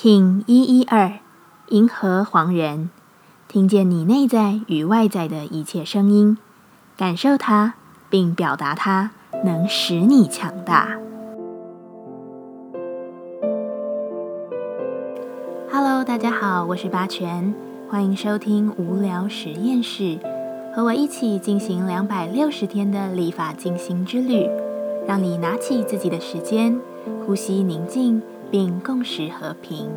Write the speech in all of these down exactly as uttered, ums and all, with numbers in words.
K I N 一一二，银河黄人，听见你内在与外在的一切声音，感受它，并表达它，能使你强大。Hello， 大家好，我是八全，欢迎收听无聊实验室，和我一起进行两百六十天的立法进行之旅，让你拿起自己的时间，呼吸宁静。并共识和平。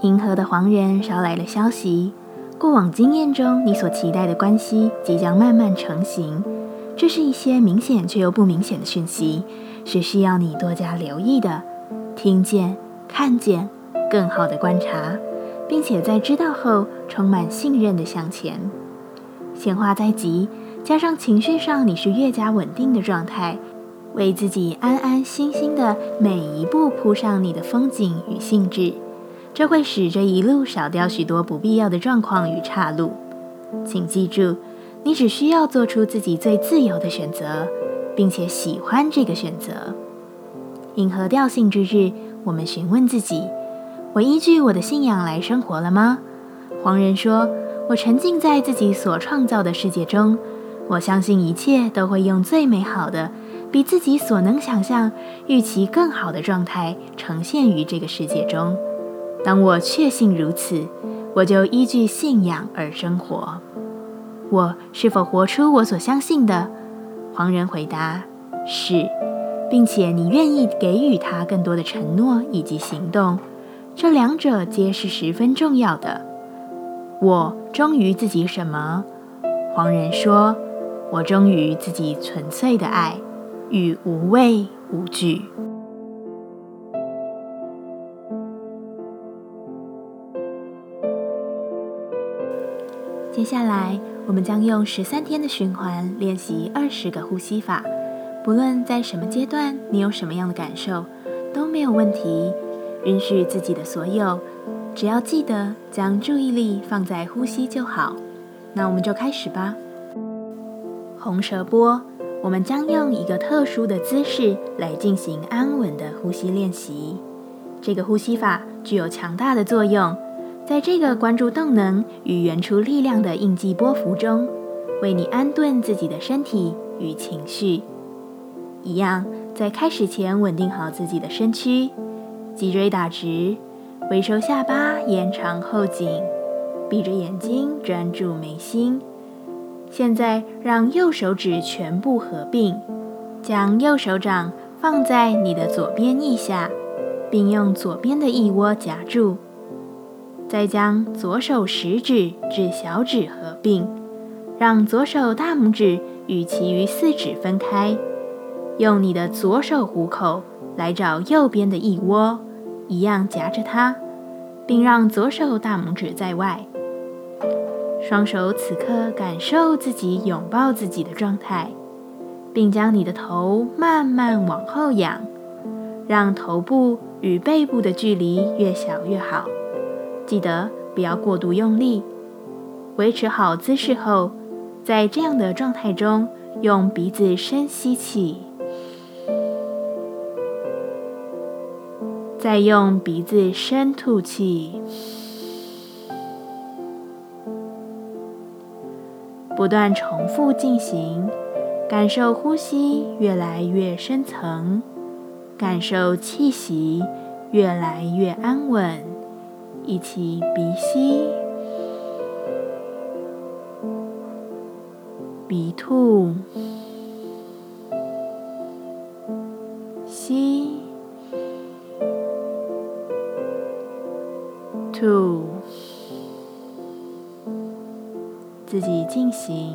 银河的黄人捎来了消息，过往经验中你所期待的关系即将慢慢成型，这是一些明显却又不明显的讯息，是需要你多加留意的，听见、看见，更好的观察，并且在知道后充满信任的向前。闲话在即，加上情绪上你是越加稳定的状态，为自己安安心心的每一步铺上你的风景与兴致，这会使这一路少掉许多不必要的状况与岔路。请记住，你只需要做出自己最自由的选择，并且喜欢这个选择。银河调性之日，我们询问自己，我依据我的信仰来生活了吗？黄人说，我沉浸在自己所创造的世界中，我相信一切都会用最美好的比自己所能想象、预期更好的状态呈现于这个世界中。当我确信如此，我就依据信仰而生活。我是否活出我所相信的？黄人回答：是，并且你愿意给予他更多的承诺以及行动，这两者皆是十分重要的。我忠于自己什么？黄人说：我忠于自己纯粹的爱。与无畏无惧。接下来，我们将用十三天的循环练习二十个呼吸法。不论在什么阶段，你有什么样的感受，都没有问题。允许自己的所有，只要记得将注意力放在呼吸就好。那我们就开始吧。红舌波。我们将用一个特殊的姿势来进行安稳的呼吸练习。这个呼吸法具有强大的作用，在这个关注动能与原初力量的印记波幅中，为你安顿自己的身体与情绪。一样，在开始前稳定好自己的身躯，脊椎打直，微收下巴，延长后颈，闭着眼睛专注眉心。现在让右手指全部合并，将右手掌放在你的左边腋下，并用左边的腋窝夹住，再将左手食指至小指合并，让左手大拇指与其余四指分开，用你的左手虎口来找右边的腋窝，一样夹着它，并让左手大拇指在外。双手此刻感受自己拥抱自己的状态，并将你的头慢慢往后仰，让头部与背部的距离越小越好。记得不要过度用力。维持好姿势后，在这样的状态中，用鼻子深吸气，再用鼻子深吐气。不断重复进行，感受呼吸越来越深层，感受气息越来越安稳，一起鼻吸，鼻吐，吸，吐。自己进行。